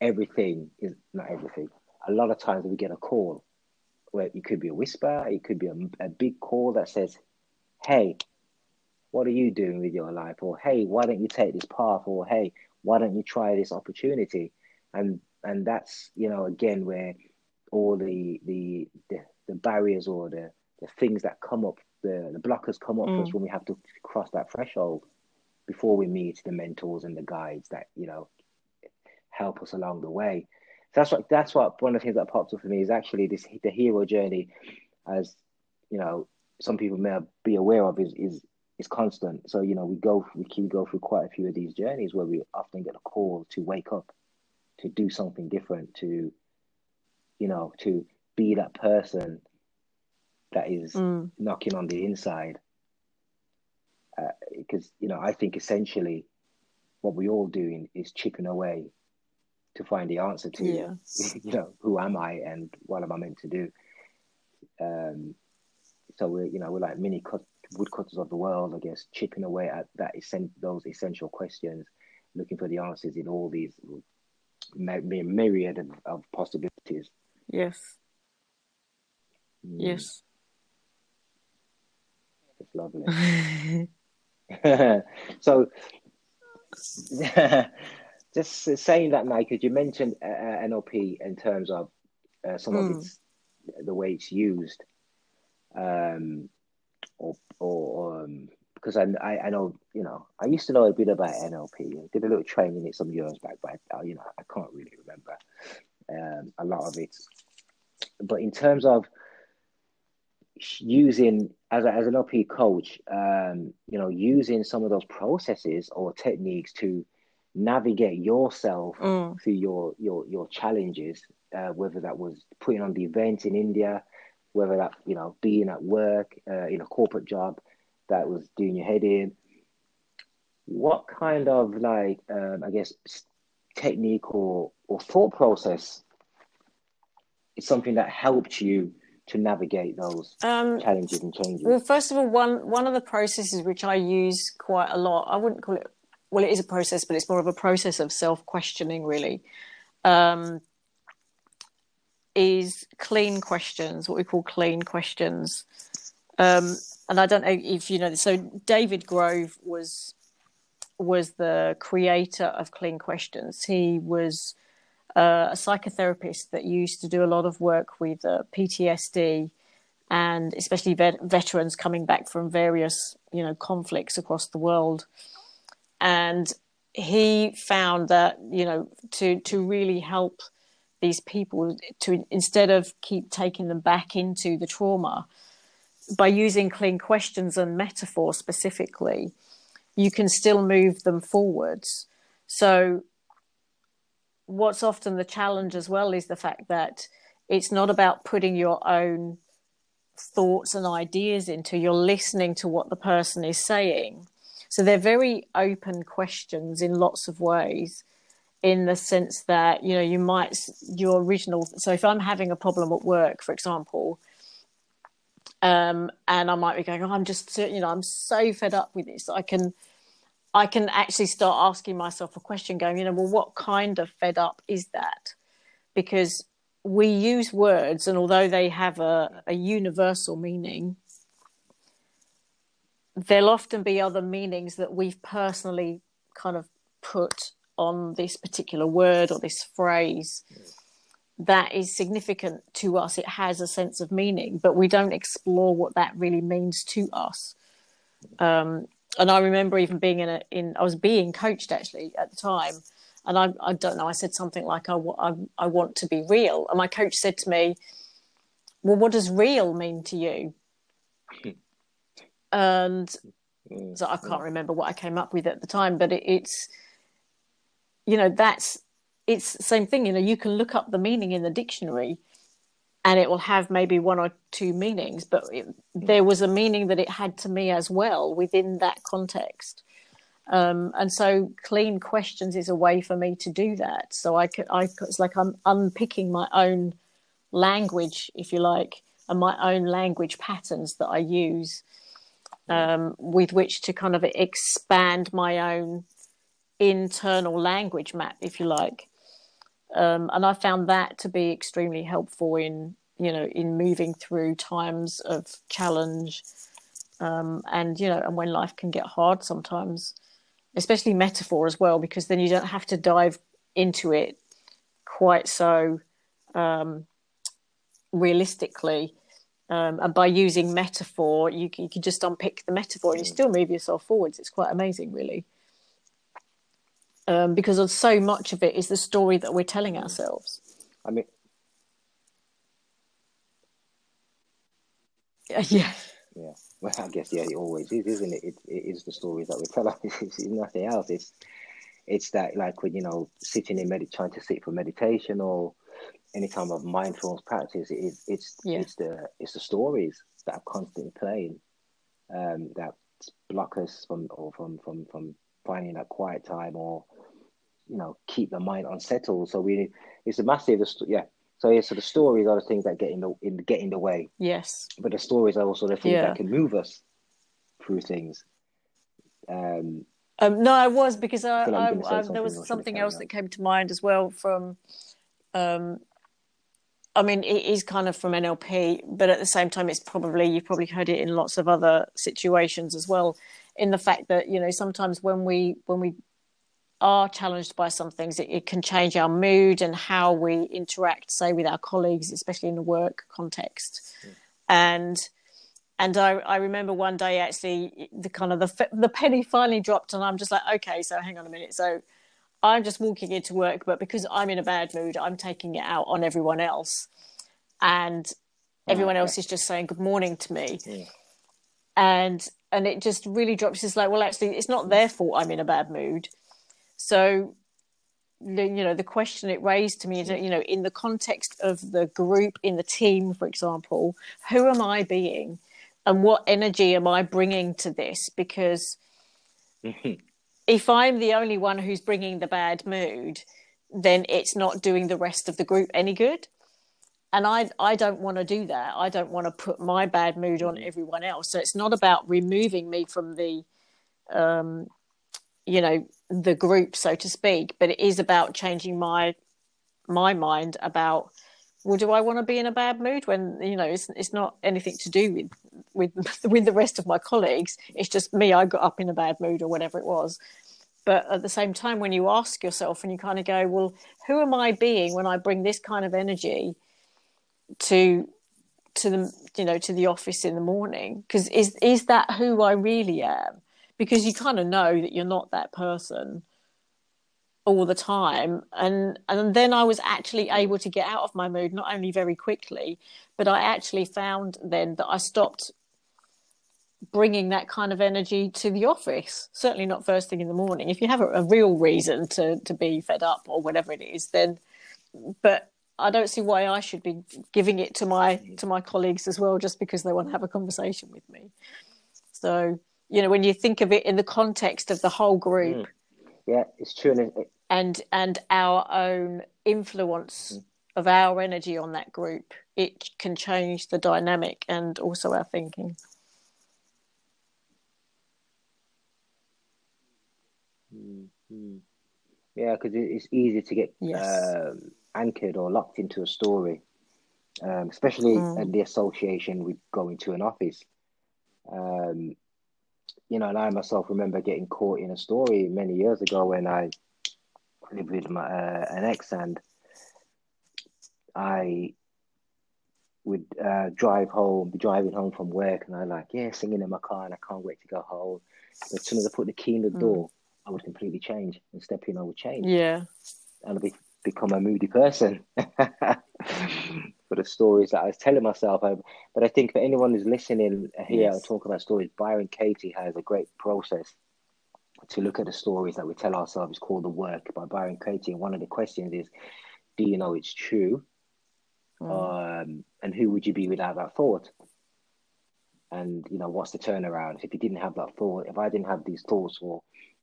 everything is not everything. A lot of times we get a call. Where it could be a whisper, it could be a, a big call that says, hey, what are you doing with your life? Or, hey, why don't you take this path? Or, hey, why don't you try this opportunity? And and that's, you know, again, where all the the the, the barriers, or the, the things that come up, the, the blockers come up mm. for us when we have to cross that threshold before we meet the mentors and the guides that, you know, help us along the way. So that's what that's what one of the things that pops up for me is actually this the hero journey, as you know, some people may be aware of, is is is constant. So you know, we go we keep go through quite a few of these journeys where we often get a call to wake up, to do something different, to you know, to be that person that is mm. knocking on the inside. Because uh, you know, I think essentially what we're all doing is chipping away to find the answer to, yeah. you know, who am I and what am I meant to do? Um, so we're, you know, we're like mini woodcutters of the world, I guess, chipping away at that those essential questions, looking for the answers in all these myriad of possibilities. Yes. Mm. Yes. It's lovely. So, just saying that, Nike, because you mentioned uh, N L P in terms of uh, some mm. of its, the way it's used, um, or or um, because I, I I know you know I used to know a bit about N L P. I did a little training it some years back, but I, you know I can't really remember um, a lot of it. But in terms of using as a, as an N L P coach, um, you know, using some of those processes or techniques to navigate yourself mm. through your your your challenges, uh, whether that was putting on the event in India, whether that you know being at work uh, in a corporate job that was doing your head in. What kind of like um, I guess technique or or thought process is something that helped you to navigate those um, challenges and changes? Well, first of all, one one of the processes which I use quite a lot, I wouldn't call it, well, it is a process, but it's more of a process of self-questioning, really, um, is clean questions, what we call clean questions. Um, and I don't know if you know this, so David Grove was was the creator of clean questions. He was Uh, a psychotherapist that used to do a lot of work with uh, P T S D and especially vet- veterans coming back from various, you know, conflicts across the world. And he found that, you know, to, to really help these people to, instead of keep taking them back into the trauma, by using clean questions and metaphor specifically, you can still move them forwards. So what's often the challenge as well is the fact that it's not about putting your own thoughts and ideas into, you're listening to what the person is saying. So they're very open questions in lots of ways, in the sense that, you know, you might, your original, so if I'm having a problem at work, for example, um, and I might be going, oh, I'm just, you know, I'm so fed up with this. I can, I can actually start asking myself a question going, you know, well, what kind of fed up is that? Because we use words, and although they have a, a universal meaning, there'll often be other meanings that we've personally kind of put on this particular word or this phrase that is significant to us. It has a sense of meaning, but we don't explore what that really means to us. Um, And I remember even being in a, in, I was being coached actually at the time. And I, I don't know, I said something like, I, w- I, I want to be real. And my coach said to me, well, what does real mean to you? And so I can't remember what I came up with at the time, but it, it's, you know, that's, it's the same thing. You know, you can look up the meaning in the dictionary and it will have maybe one or two meanings, but it, there was a meaning that it had to me as well within that context. Um, and so clean questions is a way for me to do that. So I could, I, it's like I'm unpicking my own language, if you like, and my own language patterns that I use um, with which to kind of expand my own internal language map, if you like. Um, and I found that to be extremely helpful in, you know, in moving through times of challenge, um, and, you know, and when life can get hard sometimes, especially metaphor as well, because then you don't have to dive into it quite so um, realistically. Um, and by using metaphor, you, you can just unpick the metaphor and you still move yourself forwards. It's quite amazing, really. Um, because so much of it is the story that we're telling ourselves. I mean, yeah, yeah. yeah. Well, I guess yeah, it always is, isn't it? It, it is the stories that we tell ourselves. It's nothing else. It's it's that, like, when you know sitting in med- trying to sit for meditation or any kind of mindfulness practice. It is it's yeah. it's the it's the stories that are constantly playing um, that block us from or from from from finding that quiet time, or you know, keep the mind unsettled. So we, it's a massive, yeah. So yeah, so the stories are the things that get in the in, get in the way. Yes. But the stories are also the things yeah. that can move us. through things. Um, um, no, I was, because I, I, I, there was something else that came to mind as well from, um, I mean, it is kind of from N L P, but at the same time, it's probably, you've probably heard it in lots of other situations as well, in the fact that, you know, sometimes when we, when we are challenged by some things, it, it can change our mood and how we interact, say, with our colleagues, especially in the work context. Yeah. And and I, I remember one day, actually, the kind of the the penny finally dropped, and I'm just like, okay, so hang on a minute. So I'm just walking into work, but because I'm in a bad mood, I'm taking it out on everyone else. And everyone oh, okay. else is just saying good morning to me. Yeah. And and it just really drops. It's like, well, actually, it's not their fault I'm in a bad mood. So, you know, the question it raised to me is, you know, in the context of the group, in the team, for example, who am I being and what energy am I bringing to this? Because if I'm the only one who's bringing the bad mood, then it's not doing the rest of the group any good. And I, I don't want to do that. I don't want to put my bad mood on everyone else. So it's not about removing me from the, um, you know, the group, so to speak, but it is about changing my my mind about, well, do I want to be in a bad mood when, you know, it's it's not anything to do with with with the rest of my colleagues, it's just me, I got up in a bad mood or whatever it was. But at the same time, when you ask yourself and you kind of go, well, who am I being when I bring this kind of energy to to the, you know, to the office in the morning? Because is is that who I really am? Because you kind of know that you're not that person all the time. And and then I was actually able to get out of my mood, not only very quickly, but I actually found then that I stopped bringing that kind of energy to the office, certainly not first thing in the morning. If you have a, a real reason to, to be fed up or whatever it is, then, but I don't see why I should be giving it to my to my colleagues as well, just because they want to have a conversation with me. So, you know, when you think of it in the context of the whole group, mm. yeah, it's true, and it? and and our own influence mm. of our energy on that group, it can change the dynamic and also our thinking. Mm-hmm. Yeah, because it's easy to get yes. um, anchored or locked into a story, um, especially mm. in the association with going to an office. Um, You know, and I myself remember getting caught in a story many years ago when I lived with my, uh, an ex, and I would uh, drive home, be driving home from work, and I'm like, yeah, singing in my car, and I can't wait to go home. But as soon as I put the key in the door, mm. I would completely change, and step in, I would change. Yeah. And I'd be, become a moody person for the stories that I was telling myself. I, but I think for anyone who's listening here, yes. I'll talk about stories. Byron Katie has a great process to look at the stories that we tell ourselves. It's called The Work by Byron Katie. And one of the questions is, do you know it's true? Mm. Um, and who would you be without that thought? And, you know, what's the turnaround? If you didn't have that thought, if I didn't have these thoughts, or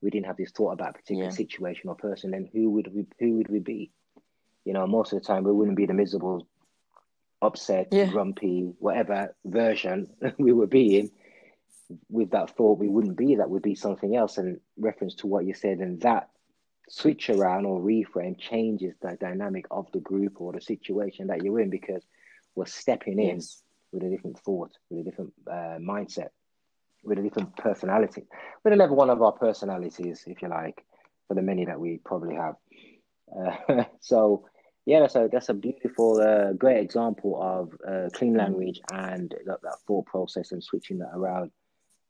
we didn't have this thought about a particular yeah. situation or person, then who would we, who would we be? You know, most of the time we wouldn't be the miserable, upset, yeah. grumpy, whatever version we were being. With that thought, we wouldn't be that, would be something else. And reference to what you said, and that switch around or reframe changes the dynamic of the group or the situation that you're in, because we're stepping in yes. with a different thought, with a different uh, mindset, with a different personality, with a level one of our personalities, if you like, for the many that we probably have. Uh, so, yeah, so that's a beautiful, uh, great example of uh, clean language and that, that thought process and switching that around.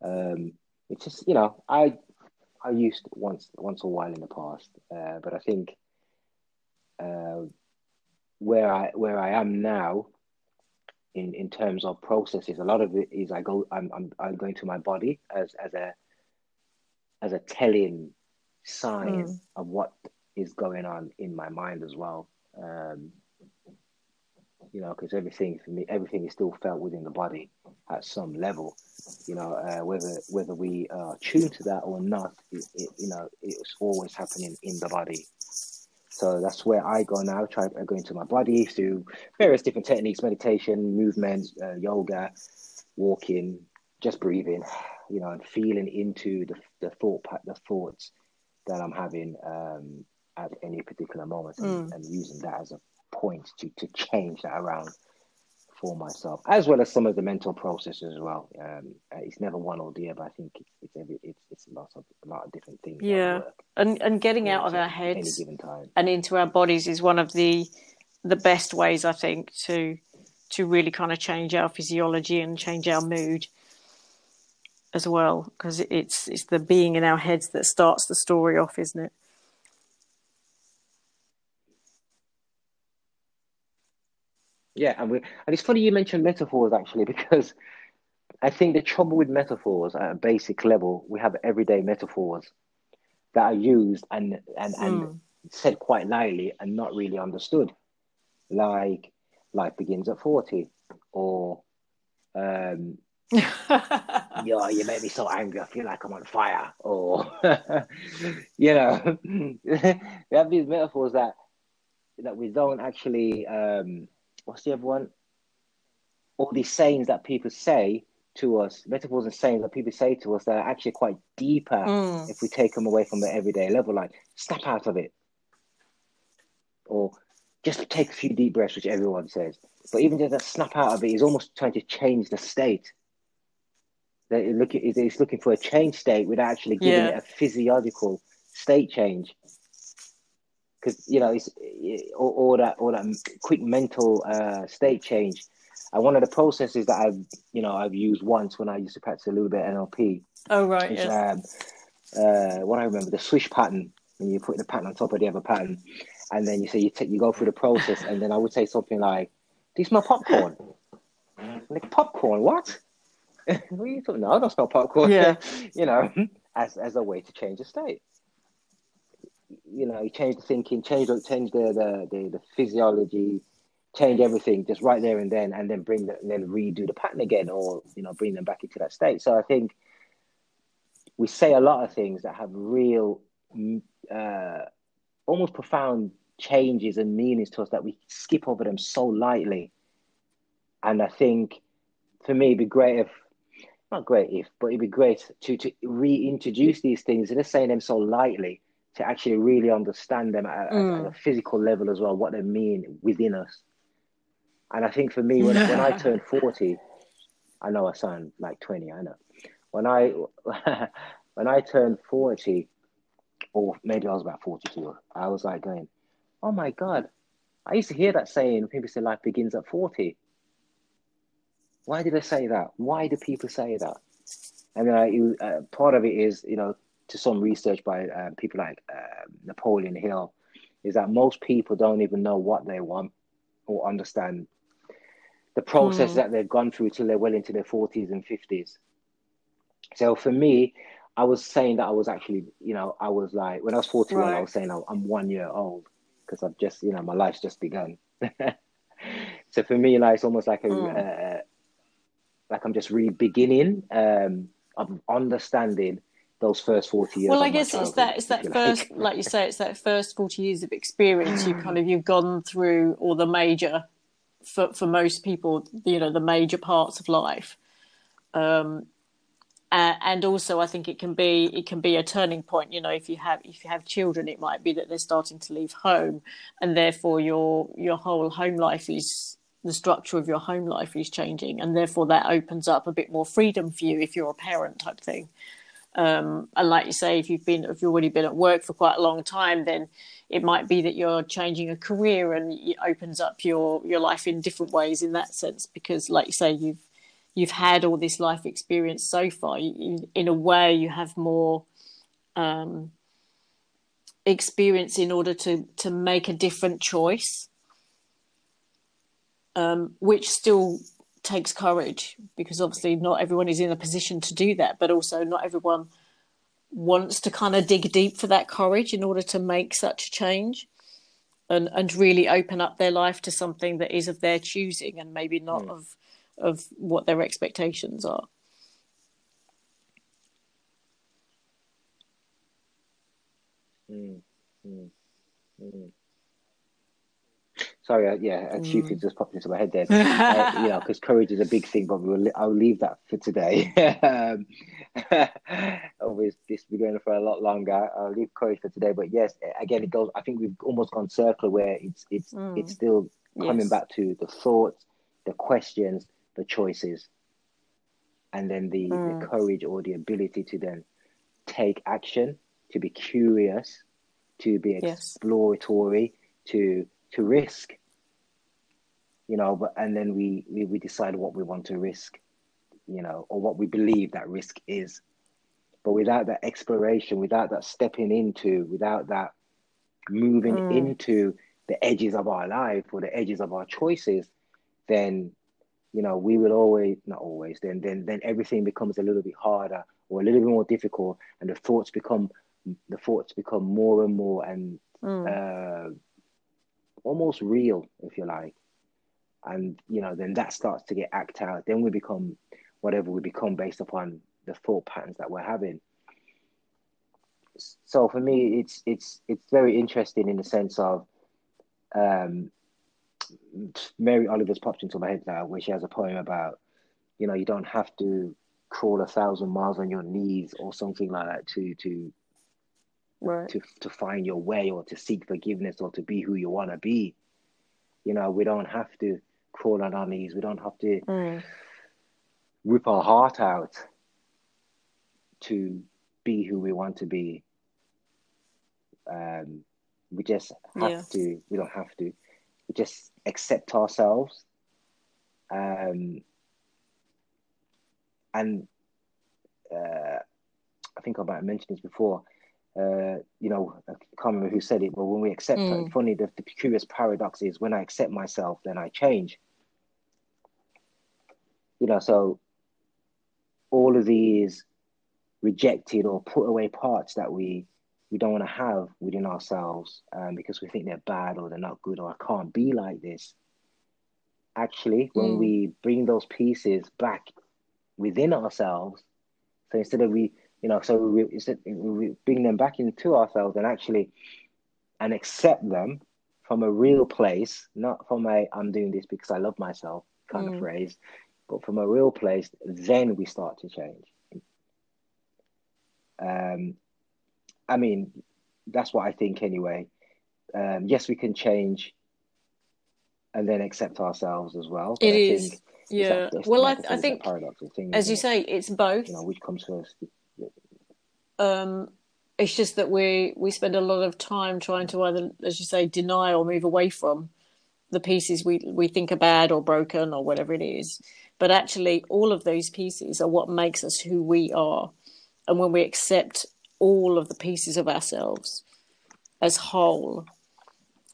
Um, it's just, you know, I I used once once a while in the past, uh, but I think uh, where I where I am now, In, in terms of processes, a lot of it is I go, I'm, I'm, I'm going to my body as, as a, as a telling sign mm. of what is going on in my mind as well. Um, you know, because everything for me, everything is still felt within the body at some level. You know, uh, whether whether we are tuned to that or not, it, it, you know, it's always happening in the body. So that's where I go now. I try I go into my body through various different techniques, meditation, movement, uh, yoga, walking, just breathing, you know, and feeling into the the thought the thoughts that I'm having um, at any particular moment, mm. and, and using that as a point to to change that around for myself, as well as some of the mental processes as well. Um, it's never one or the other. I think it's it's every, it's, it's lots of a lot of different things. Yeah, and and getting out of our heads any given time and into our bodies is one of the the best ways, I think, to to really kind of change our physiology and change our mood as well, because it's it's the being in our heads that starts the story off, isn't it? Yeah, and we and it's funny you mentioned metaphors, actually, because I think the trouble with metaphors at a basic level, we have everyday metaphors that are used and and, mm. and said quite lightly and not really understood. Like life begins at forty, or um yeah, you make me so angry, I feel like I'm on fire, or you know, we have these metaphors that that we don't actually um what's the other one? All these sayings that people say to us, metaphors and sayings that people say to us that are actually quite deeper mm. if we take them away from the everyday level, like snap out of it. Or just take a few deep breaths, which everyone says. But even just that snap out of it is almost trying to change the state. It's looking for a change state without actually giving yeah. it a physiological state change. Because, you know, it's it, all, all that all that quick mental uh, state change. And one of the processes that I've, you know, I've used once when I used to practice a little bit of N L P. Oh, right, is, yes. Um, uh, what I remember, the swish pattern, when you put the pattern on top of the other pattern. And then you say, you take, you go through the process. And then I would say something like, do you smell popcorn? Like, popcorn, what? What are you talking about? No, I don't smell popcorn. Yeah. You know, as as a way to change the state. You know, you change the thinking, change change the, the, the, the physiology, change everything just right there and then, and then bring the, and then redo the pattern again, or, you know, bring them back into that state. So I think we say a lot of things that have real, uh, almost profound changes and meanings to us that we skip over them so lightly. And I think for me, it'd be great if, not great if, but it'd be great to, to reintroduce these things and just saying them so lightly, to actually really understand them at, mm. at, at a physical level as well, what they mean within us. And I think for me, when, when I turned forty, I know I sound like twenty, I know. When I when I turned forty, or maybe I was about forty-two, I was like going, oh my God, I used to hear that saying, people say life begins at forty. Why did I say that? Why do people say that? And then I, it, uh, part of it is, you know, to some research by uh, people like uh, Napoleon Hill, is that most people don't even know what they want or understand the process mm. that they've gone through till they're well into their forties and fifties. So for me, I was saying that I was actually, you know, I was like, when I was forty-one, right. I was saying oh, I'm one year old, because I've just, you know, my life's just begun. So for me, like, it's almost like a, mm. uh, like I'm just really beginning um, of understanding those first forty years. Well, I guess it's that it's that first, like. like you say, it's that first forty years of experience. You kind of you've gone through all the major, for for most people, you know, the major parts of life, um, and, and also I think it can be it can be a turning point. You know, if you have if you have children, it might be that they're starting to leave home, and therefore your your whole home life is. The structure of your home life is changing, and therefore that opens up a bit more freedom for you if you're a parent, type thing. Um, and like you say, if you've been, if you've already been at work for quite a long time, then it might be that you're changing a career, and it opens up your, your life in different ways in that sense. Because, like you say, you've you've had all this life experience so far. You, in a way, you have more um, experience in order to to make a different choice, um, which still. Takes courage, because obviously not everyone is in a position to do that, but also not everyone wants to kind of dig deep for that courage in order to make such a change and and really open up their life to something that is of their choosing and maybe not mm. of of what their expectations are. Mm. Mm. Mm. Sorry, uh, yeah, a few things just popped into my head there. Uh, you know, because courage is a big thing, but we'll, I'll leave that for today. um, Always, this will be going for a lot longer. I'll leave courage for today. But yes, again, it goes. I think we've almost gone circular where it's it's mm. it's still coming yes. back to the thoughts, the questions, the choices, and then the, mm. the courage or the ability to then take action, to be curious, to be exploratory, yes. to to risk, you know, but and then we, we, we decide what we want to risk, you know, or what we believe that risk is. But without that exploration, without that stepping into, without that moving mm. into the edges of our life or the edges of our choices, then, you know, we will always, not always, then then then everything becomes a little bit harder or a little bit more difficult, and the thoughts become, the thoughts become more and more and mm. uh, almost real, if you like. And, you know, then that starts to get act out. Then we become whatever we become based upon the thought patterns that we're having. So for me, it's it's it's very interesting in the sense of um, Mary Oliver's popped into my head now, where she has a poem about, you know, you don't have to crawl a thousand miles on your knees or something like that to to right. to to find your way or to seek forgiveness or to be who you want to be. You know, we don't have to crawl on our knees. We don't have to mm. rip our heart out to be who we want to be. Um, we just have yeah. to. We don't have to. We just accept ourselves. Um, and uh, I think I might have mentioned this before. Uh, you know, I can't remember who said it, but when we accept mm. it, funny, the, the curious paradox is when I accept myself, then I change. You know, so all of these rejected or put away parts that we, we don't want to have within ourselves um, because we think they're bad or they're not good or I can't be like this. Actually, when mm. we bring those pieces back within ourselves, so instead of we, you know, so we, we bring them back into ourselves and actually, and accept them from a real place, not from a, I'm doing this because I love myself kind mm. of phrase, but from a real place, then we start to change. Um, I mean, that's what I think anyway. Um, yes, we can change and then accept ourselves as well. It is, I think, yeah. That, well, like I, I think, paradoxal thing, as you it? say, it's both. You know, which comes first? Um, it's just that we we spend a lot of time trying to either, as you say, deny or move away from the pieces we, we think are bad or broken or whatever it is. But actually, all of those pieces are what makes us who we are. And when we accept all of the pieces of ourselves as whole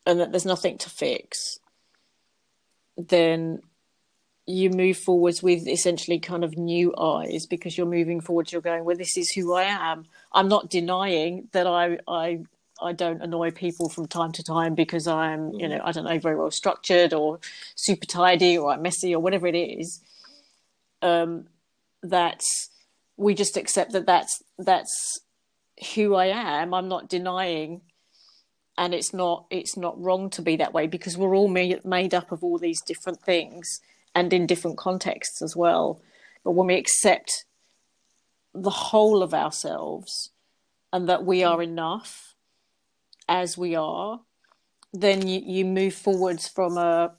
and that there's nothing to fix, then you move forwards with essentially kind of new eyes, because you're moving forwards, you're going, well, this is who I am. I'm not denying that I I, I don't annoy people from time to time because I'm, you know, I don't know, very well structured or super tidy or I'm messy or whatever it is. Um, that's, we just accept that that's, that's who I am. I'm not denying, and it's not, it's not wrong to be that way, because we're all made, made up of all these different things and in different contexts as well. But when we accept the whole of ourselves and that we are enough as we are, then you, you move forwards from a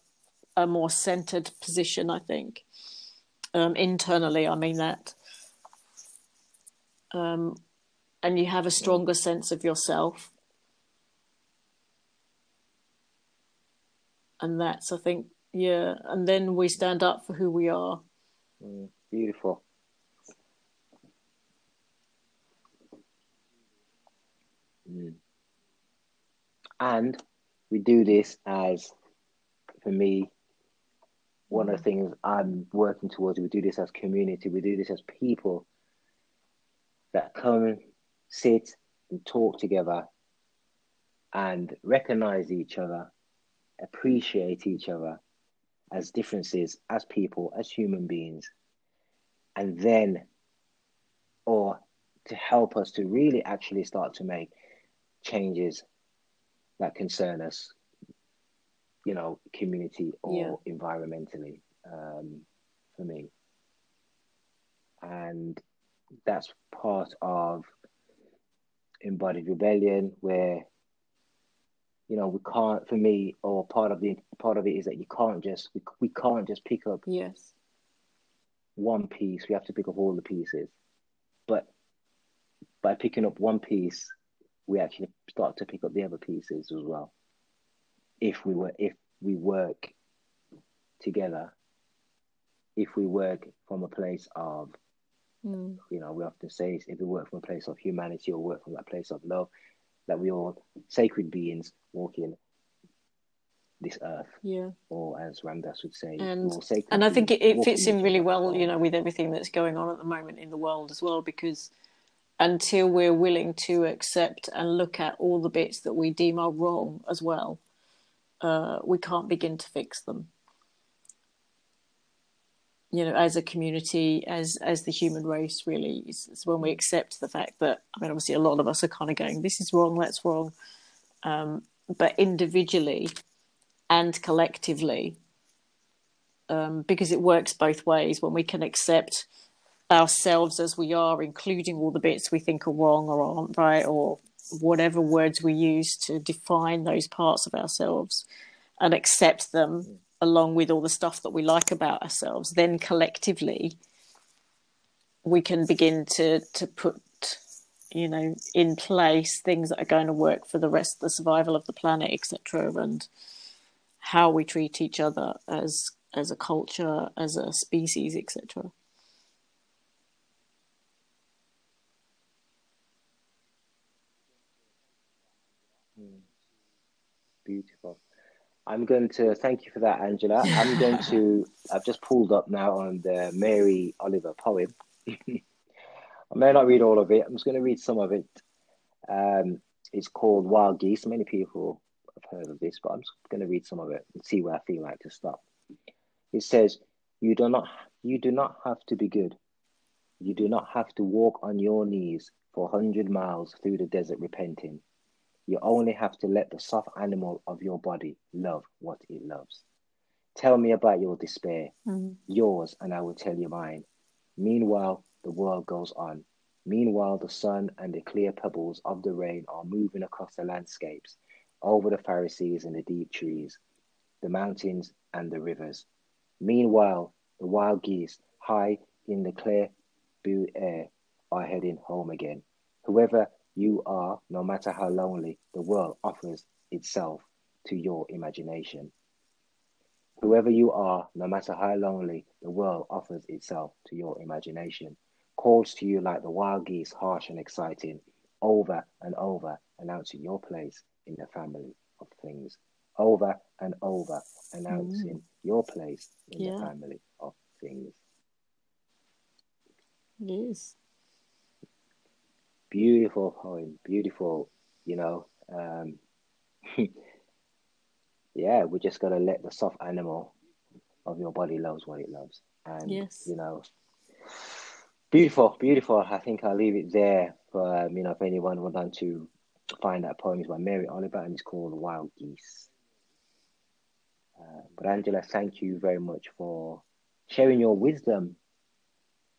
a more centered position, I think. Um, internally, I mean that. Um, and you have a stronger sense of yourself. And that's, I think, yeah, and then we stand up for who we are. Mm, beautiful. Mm. And we do this as, for me, one of the things I'm working towards, we do this as community, we do this as people that come, sit and talk together and recognise each other, appreciate each other, as differences, as people, as human beings, and then, or to help us to really actually start to make changes that concern us you know, community or yeah. environmentally, um, for me. And that's part of Embodied Rebellion, where, you know, we can't, for me, or part of the part of it is that you can't just, we, we can't just pick up yes. one piece. We have to pick up all the pieces. But by picking up one piece, we actually start to pick up the other pieces as well. If we were, if we work together, if we work from a place of, mm. you know, we often say, if we work from a place of humanity or work from that place of love, that we all sacred beings walking this earth, yeah, or as Ram Dass would say, and, more sacred. And I think it, it fits in really well, you know, with everything that's going on at the moment in the world as well, because until we're willing to accept and look at all the bits that we deem are wrong as well, Uh, we can't begin to fix them, you know, as a community, as as the human race, really. It's, it's when we accept the fact that, I mean, obviously a lot of us are kind of going, this is wrong, that's wrong. Um, but individually and collectively, um, because it works both ways, when we can accept ourselves as we are, including all the bits we think are wrong or aren't right, or whatever words we use to define those parts of ourselves, and accept them along with all the stuff that we like about ourselves, then collectively we can begin to to put, you know, in place things that are going to work for the rest, the survival of the planet, et cetera, and how we treat each other as as a culture, as a species, et cetera. Beautiful. I'm going to thank you for that, Angela. I'm going to, I've just pulled up now on the Mary Oliver poem. I may not read all of it. I'm just going to read some of it. Um, it's called Wild Geese. Many people have heard of this, but I'm just going to read some of it and see where I feel like to stop. It says, you do not, you do not have to be good. You do not have to walk on your knees for one hundred miles through the desert repenting. You only have to let the soft animal of your body love what it loves. Tell me about your despair, mm-hmm. yours, and I will tell you mine. Meanwhile, the world goes on. Meanwhile, the sun and the clear pebbles of the rain are moving across the landscapes, over the Pharisees and the deep trees, the mountains and the rivers. Meanwhile, the wild geese, high in the clear blue air, are heading home again. Whoever you are, no matter how lonely, the world offers itself to your imagination. Whoever you are, no matter how lonely, the world offers itself to your imagination. Calls to you like the wild geese, harsh and exciting, over and over, announcing your place in the family of things. Over and over, announcing mm. your place in yeah. the family of things. Yes. Beautiful poem, beautiful, you know. Um, yeah, we're just going to let the soft animal of your body loves what it loves. And, yes. you know, beautiful, beautiful. I think I'll leave it there for, um, you know, if anyone would like to find that poem. It's by Mary Oliver and it's called Wild Geese. Uh, but Angela, thank you very much for sharing your wisdom,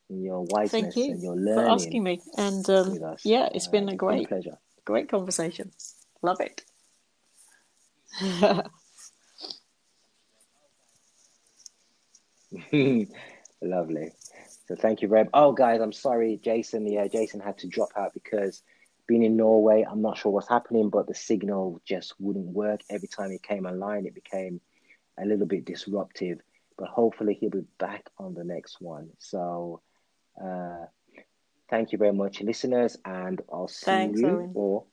your wiseness, you and your learning for asking me, and um, yeah, it's uh, been a great pleasure, great conversation. Love it. Lovely. So thank you very much. Oh, guys, I'm sorry, Jason. Yeah, Jason had to drop out because being in Norway, I'm not sure what's happening, but the signal just wouldn't work. Every time he came online, it became a little bit disruptive. But hopefully, he'll be back on the next one. So. Uh, thank you very much, listeners, and I'll see Thanks, you Owen. or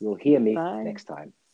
you'll hear me Bye. next time.